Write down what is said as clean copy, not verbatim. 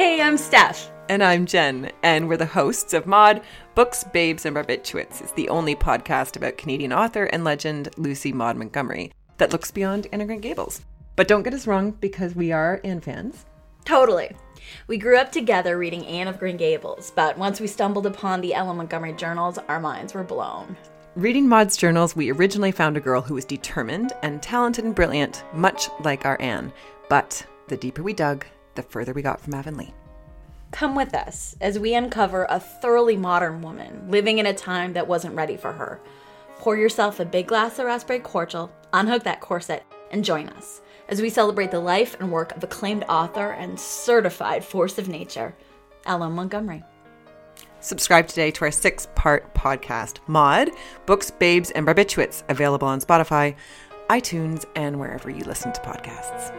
Hey, I'm Steph. And I'm Jen, and we're the hosts of Maud Books, Babes, and Barbiturates. It's the only podcast about Canadian author and legend Lucy Maud Montgomery that looks beyond Anne of Green Gables. But don't get us wrong, because we are Anne fans. Totally. We grew up together reading Anne of Green Gables, but once we stumbled upon the Ellen Montgomery journals, our minds were blown. Reading Maud's journals, we originally found a girl who was determined and talented and brilliant, much like our Anne. But the deeper we dug, the further we got from Avonlea. Come with us as we uncover a thoroughly modern woman living in a time that wasn't ready for her. Pour yourself a big glass of raspberry cordial, unhook that corset, and join us as we celebrate the life and work of acclaimed author and certified force of nature, Ellen Montgomery. Subscribe today to our 6-part podcast, Maud, Books, Babes, and Barbiturates, available on Spotify, iTunes, and wherever you listen to podcasts.